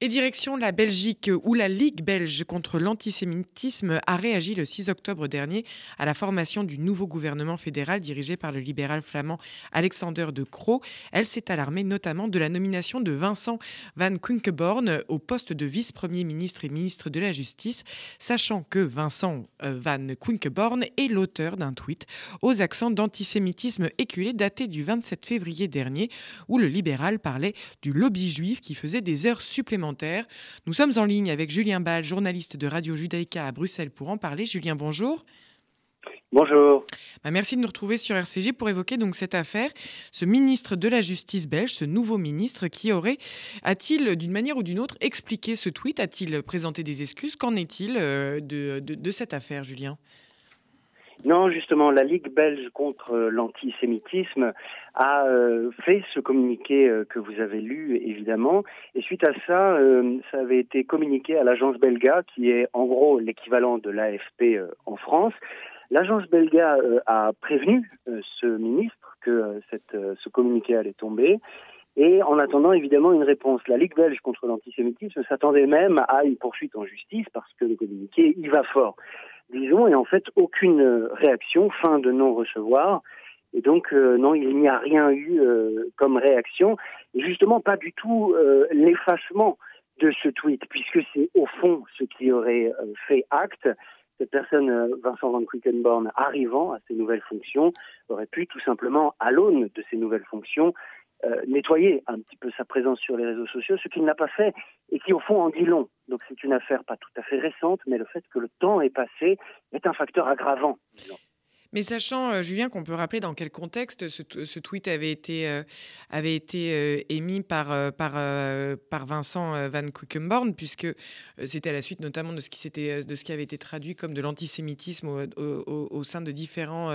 Et direction la Belgique, où la Ligue belge contre l'antisémitisme a réagi le 6 octobre dernier à la formation du nouveau gouvernement fédéral dirigé par le libéral flamand Alexander De Croo. Elle s'est alarmée notamment de la nomination de Vincent Van Quickenborne au poste de vice-premier ministre et ministre de la Justice, sachant que Vincent Van Quickenborne est l'auteur d'un tweet aux accents d'antisémitisme éculé daté du 27 février dernier, où le libéral parlait du lobby juif qui faisait des heures supplémentaires. Nous sommes en ligne avec Julien Bal, journaliste de Radio Judaïca à Bruxelles, pour en parler. Julien, bonjour. Bonjour. Merci de nous retrouver sur RCJ pour évoquer donc cette affaire. Ce ministre de la Justice belge, ce nouveau ministre, qui aurait, a-t-il d'une manière ou d'une autre expliqué ce tweet ? A-t-il présenté des excuses ? Qu'en est-il de cette affaire, Julien ? Non, justement, la Ligue belge contre l'antisémitisme a fait ce communiqué que vous avez lu, évidemment. Et suite à ça, ça avait été communiqué à l'agence Belga, qui est en gros l'équivalent de l'AFP en France. L'agence Belga a prévenu ce ministre que ce communiqué allait tomber. Et en attendant, évidemment, une réponse. La Ligue belge contre l'antisémitisme s'attendait même à une poursuite en justice parce que le communiqué y va fort. Disons, et en fait, aucune réaction, fin de non-recevoir. Et donc, non, il n'y a rien eu comme réaction. Et justement, pas du tout l'effacement de ce tweet, puisque c'est au fond ce qui aurait fait acte. Cette personne, Vincent Van Quickenborne, arrivant à ses nouvelles fonctions, aurait pu tout simplement, à l'aune de ses nouvelles fonctions, nettoyer un petit peu sa présence sur les réseaux sociaux, ce qu'il n'a pas fait et qui au fond en dit long. Donc c'est une affaire pas tout à fait récente, mais le fait que le temps ait passé est un facteur aggravant. Mais sachant, Julien, qu'on peut rappeler dans quel contexte ce tweet avait été émis par Vincent Van Quickenborne, puisque c'était à la suite notamment de ce qui avait été traduit comme de l'antisémitisme au sein de différents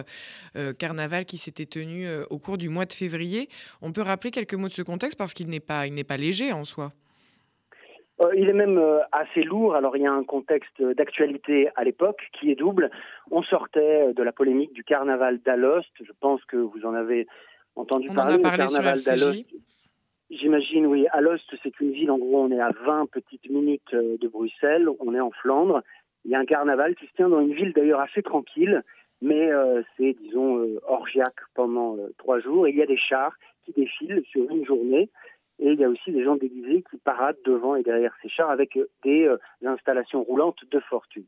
carnavals qui s'étaient tenus au cours du mois de février. On peut rappeler quelques mots de ce contexte parce qu'il n'est pas léger en soi. Il est même assez lourd. Alors il y a un contexte d'actualité à l'époque qui est double. On sortait de la polémique du carnaval d'Alost. Je pense que vous en avez entendu parler. On en a parlé sur RCJ. d'Alost. J'imagine, oui. Alost, c'est une ville, en gros, on est à 20 petites minutes de Bruxelles. On est en Flandre. Il y a un carnaval qui se tient dans une ville d'ailleurs assez tranquille. Mais c'est, disons, orgiaque pendant 3 jours. Et il y a des chars qui défilent sur une journée. Et il y a aussi des gens déguisés qui paradent devant et derrière ces chars avec des installations roulantes de fortune.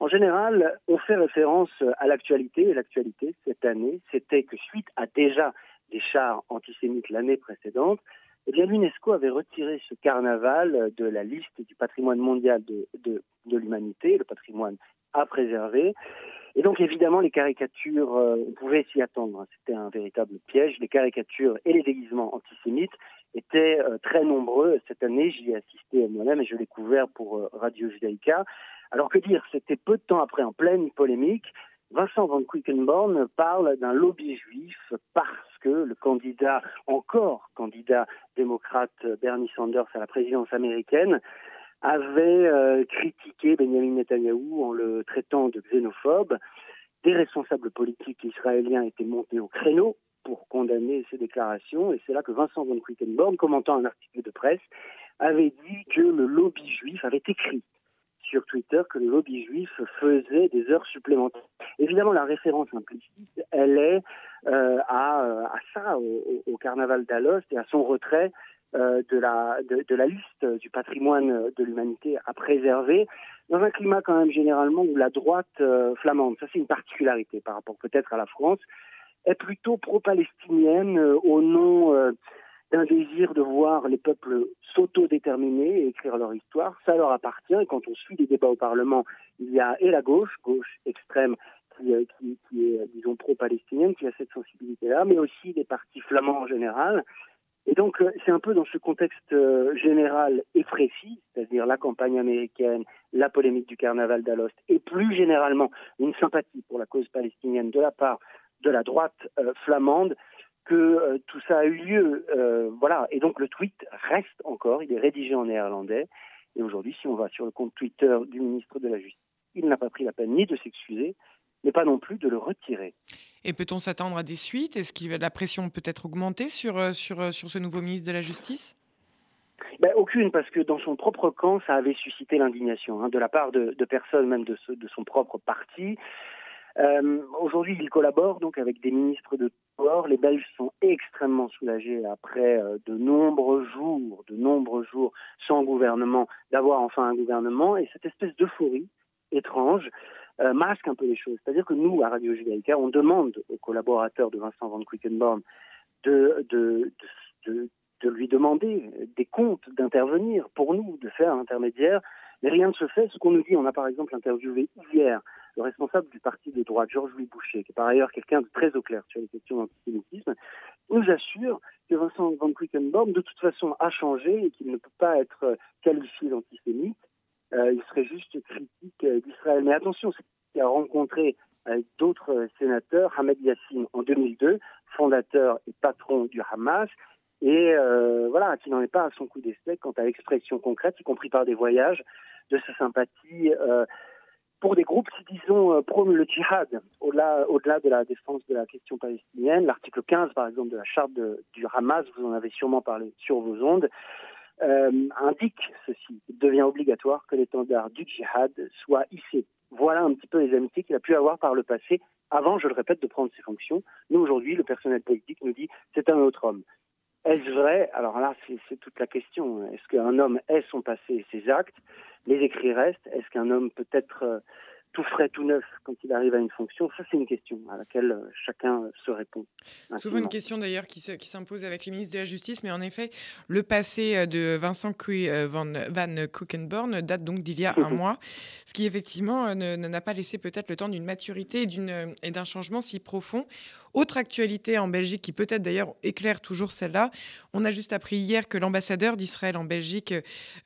En général, on fait référence à l'actualité. Et l'actualité, cette année, c'était que suite à déjà des chars antisémites l'année précédente, eh bien, l'UNESCO avait retiré ce carnaval de la liste du patrimoine mondial de l'humanité, le patrimoine à préserver. Et donc, évidemment, les caricatures, on pouvait s'y attendre. C'était un véritable piège. Les caricatures et les déguisements antisémites étaient très nombreux. Cette année, j'y ai assisté moi-même et je l'ai couvert pour Radio Judaïca. Alors que dire, c'était peu de temps après, en pleine polémique, Vincent Van Quickenborne parle d'un lobby juif parce que le candidat démocrate Bernie Sanders à la présidence américaine avait critiqué Benjamin Netanyahou en le traitant de xénophobe. Des responsables politiques israéliens étaient montés au créneau pour condamner ces déclarations. Et c'est là que Vincent Van Quickenborne, commentant un article de presse, avait dit que le lobby juif avait écrit sur Twitter que le lobby juif faisait des heures supplémentaires. Évidemment, la référence implicite, elle est à ça, au carnaval d'Alost et à son retrait de la liste du patrimoine de l'humanité à préserver, dans un climat quand même généralement où la droite flamande, ça c'est une particularité par rapport peut-être à la France, est plutôt pro-palestinienne au nom d'un désir de voir les peuples s'autodéterminer et écrire leur histoire. Ça leur appartient, et quand on suit les débats au Parlement, il y a et la gauche extrême, qui est disons pro-palestinienne, qui a cette sensibilité-là, mais aussi des partis flamands en général. Et donc, c'est un peu dans ce contexte général et précis, c'est-à-dire la campagne américaine, la polémique du carnaval d'Alost, et plus généralement une sympathie pour la cause palestinienne de la part de la droite flamande, que tout ça a eu lieu. Voilà. Et donc, le tweet reste encore, il est rédigé en néerlandais. Et aujourd'hui, si on va sur le compte Twitter du ministre de la Justice, il n'a pas pris la peine ni de s'excuser, mais pas non plus de le retirer. Et peut-on s'attendre à des suites ? Est-ce que la pression peut être augmentée sur ce nouveau ministre de la Justice ? Aucune, parce que dans son propre camp, ça avait suscité l'indignation, de la part de personnes, même de son propre parti. Aujourd'hui, il collabore donc avec des ministres de tort. Les Belges sont extrêmement soulagés après de nombreux jours sans gouvernement, d'avoir enfin un gouvernement. Et cette espèce d'euphorie étrange masque un peu les choses. C'est-à-dire que nous, à Radio Judaïca, on demande aux collaborateurs de Vincent Van Quickenborne de lui demander des comptes, d'intervenir pour nous, de faire l'intermédiaire. Mais rien ne se fait. Ce qu'on nous dit, on a par exemple interviewé hier le responsable du parti de droite, Georges-Louis Boucher, qui est par ailleurs quelqu'un de très au clair sur les questions d'antisémitisme, nous assure que Vincent Van Quickenborne, de toute façon, a changé et qu'il ne peut pas être qualifié d'antisémite. Il serait juste critique d'Israël. Mais attention, c'est qu'il a rencontré d'autres sénateurs, Ahmed Yassin en 2002, fondateur et patron du Hamas, et qui n'en est pas à son coup d'essai quant à l'expression concrète, y compris par des voyages, de sa sympathie pour des groupes qui, disons, prônent le djihad, au-delà de la défense de la question palestinienne. L'article 15, par exemple, de la charte du Hamas, vous en avez sûrement parlé sur vos ondes, indique ceci: il devient obligatoire que l'étendard du djihad soit hissé. Voilà un petit peu les amitiés qu'il a pu avoir par le passé, avant, je le répète, de prendre ses fonctions. Nous, aujourd'hui, le personnel politique nous dit « c'est un autre homme ». Est-ce vrai ? Alors là, c'est toute la question. Est-ce qu'un homme est son passé et ses actes ? Les écrits restent. Est-ce qu'un homme peut être tout frais, tout neuf quand il arrive à une fonction ? Ça, c'est une question à laquelle chacun se répond. Souvent une question d'ailleurs qui s'impose avec les ministres de la Justice. Mais en effet, le passé de Vincent Van Quickenborne date donc d'il y a un mois. Ce qui effectivement n'a pas laissé peut-être le temps d'une maturité et d'un changement si profond. Autre actualité en Belgique, qui peut-être d'ailleurs éclaire toujours celle-là, on a juste appris hier que l'ambassadeur d'Israël en Belgique,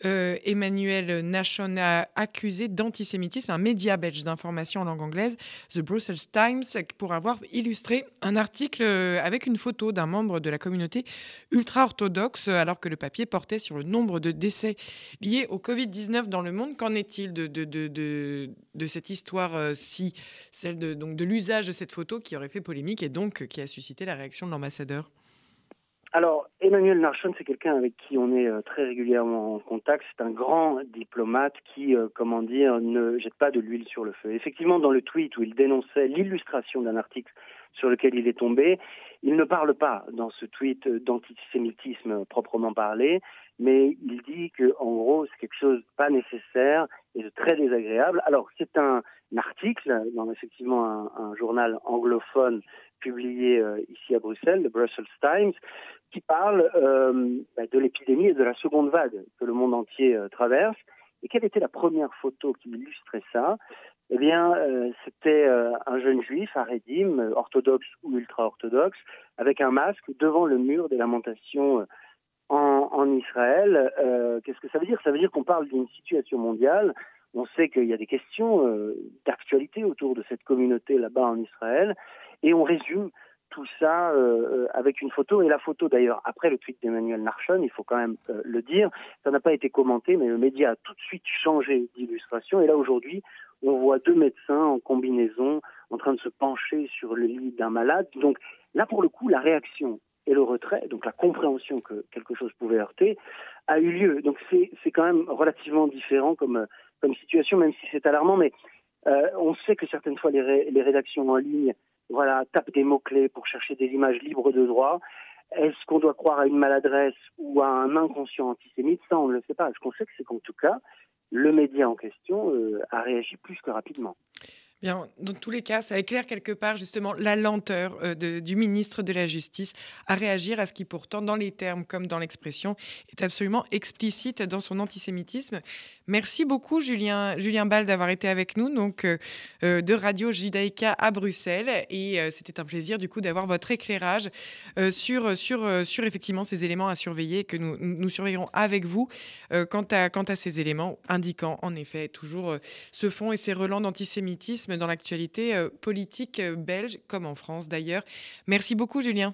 Emmanuel Nahshon, a accusé d'antisémitisme un média belge d'information en langue anglaise, The Brussels Times, pour avoir illustré un article avec une photo d'un membre de la communauté ultra-orthodoxe, alors que le papier portait sur le nombre de décès liés au Covid-19 dans le monde. Qu'en est-il de cette histoire-ci, celle de l'usage de cette photo qui aurait fait polémique et donc qui a suscité la réaction de l'ambassadeur ? Alors, Emmanuel Nahshon, c'est quelqu'un avec qui on est très régulièrement en contact. C'est un grand diplomate qui, ne jette pas de l'huile sur le feu. Effectivement, dans le tweet où il dénonçait l'illustration d'un article sur lequel il est tombé, il ne parle pas dans ce tweet d'antisémitisme proprement parlé, mais il dit que, en gros, c'est quelque chose de pas nécessaire et de très désagréable. Alors, c'est un article dans effectivement un journal anglophone publié ici à Bruxelles, The Brussels Times, qui parle de l'épidémie et de la seconde vague que le monde entier traverse. Et quelle était la première photo qui illustrait ça ? Eh bien, c'était un jeune juif à Rédim, orthodoxe ou ultra-orthodoxe, avec un masque devant le mur des lamentations en Israël. Qu'est-ce que ça veut dire ? Ça veut dire qu'on parle d'une situation mondiale. On sait qu'il y a des questions d'actualité autour de cette communauté là-bas en Israël. Et on résume tout ça avec une photo. Et la photo, d'ailleurs, après le tweet d'Emmanuel Nahshon, il faut quand même le dire, ça n'a pas été commenté, mais le média a tout de suite changé d'illustration. Et là, aujourd'hui, on voit deux médecins en combinaison en train de se pencher sur le lit d'un malade. Donc là, pour le coup, la réaction et le retrait, donc la compréhension que quelque chose pouvait heurter, a eu lieu. Donc c'est quand même relativement différent comme situation, même si c'est alarmant. Mais on sait que certaines fois, les rédactions en ligne tapent des mots-clés pour chercher des images libres de droit. Est-ce qu'on doit croire à une maladresse ou à un inconscient antisémite ? Ça, on ne le sait pas. Ce qu'on sait, c'est qu'en tout cas, le média en question a réagi plus que rapidement. Bien, dans tous les cas, ça éclaire quelque part justement la lenteur du ministre de la Justice à réagir à ce qui pourtant, dans les termes comme dans l'expression, est absolument explicite dans son antisémitisme. Merci beaucoup Julien Bal d'avoir été avec nous donc, de Radio Judaïca à Bruxelles, et c'était un plaisir du coup d'avoir votre éclairage sur effectivement ces éléments à surveiller, que nous surveillerons avec vous quant à ces éléments indiquant en effet toujours ce fond et ces relents d'antisémitisme dans l'actualité politique belge, comme en France d'ailleurs. Merci beaucoup, Julien.